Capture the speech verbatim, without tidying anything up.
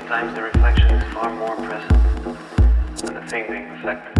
Sometimes the reflection is far more present than the thing being reflected.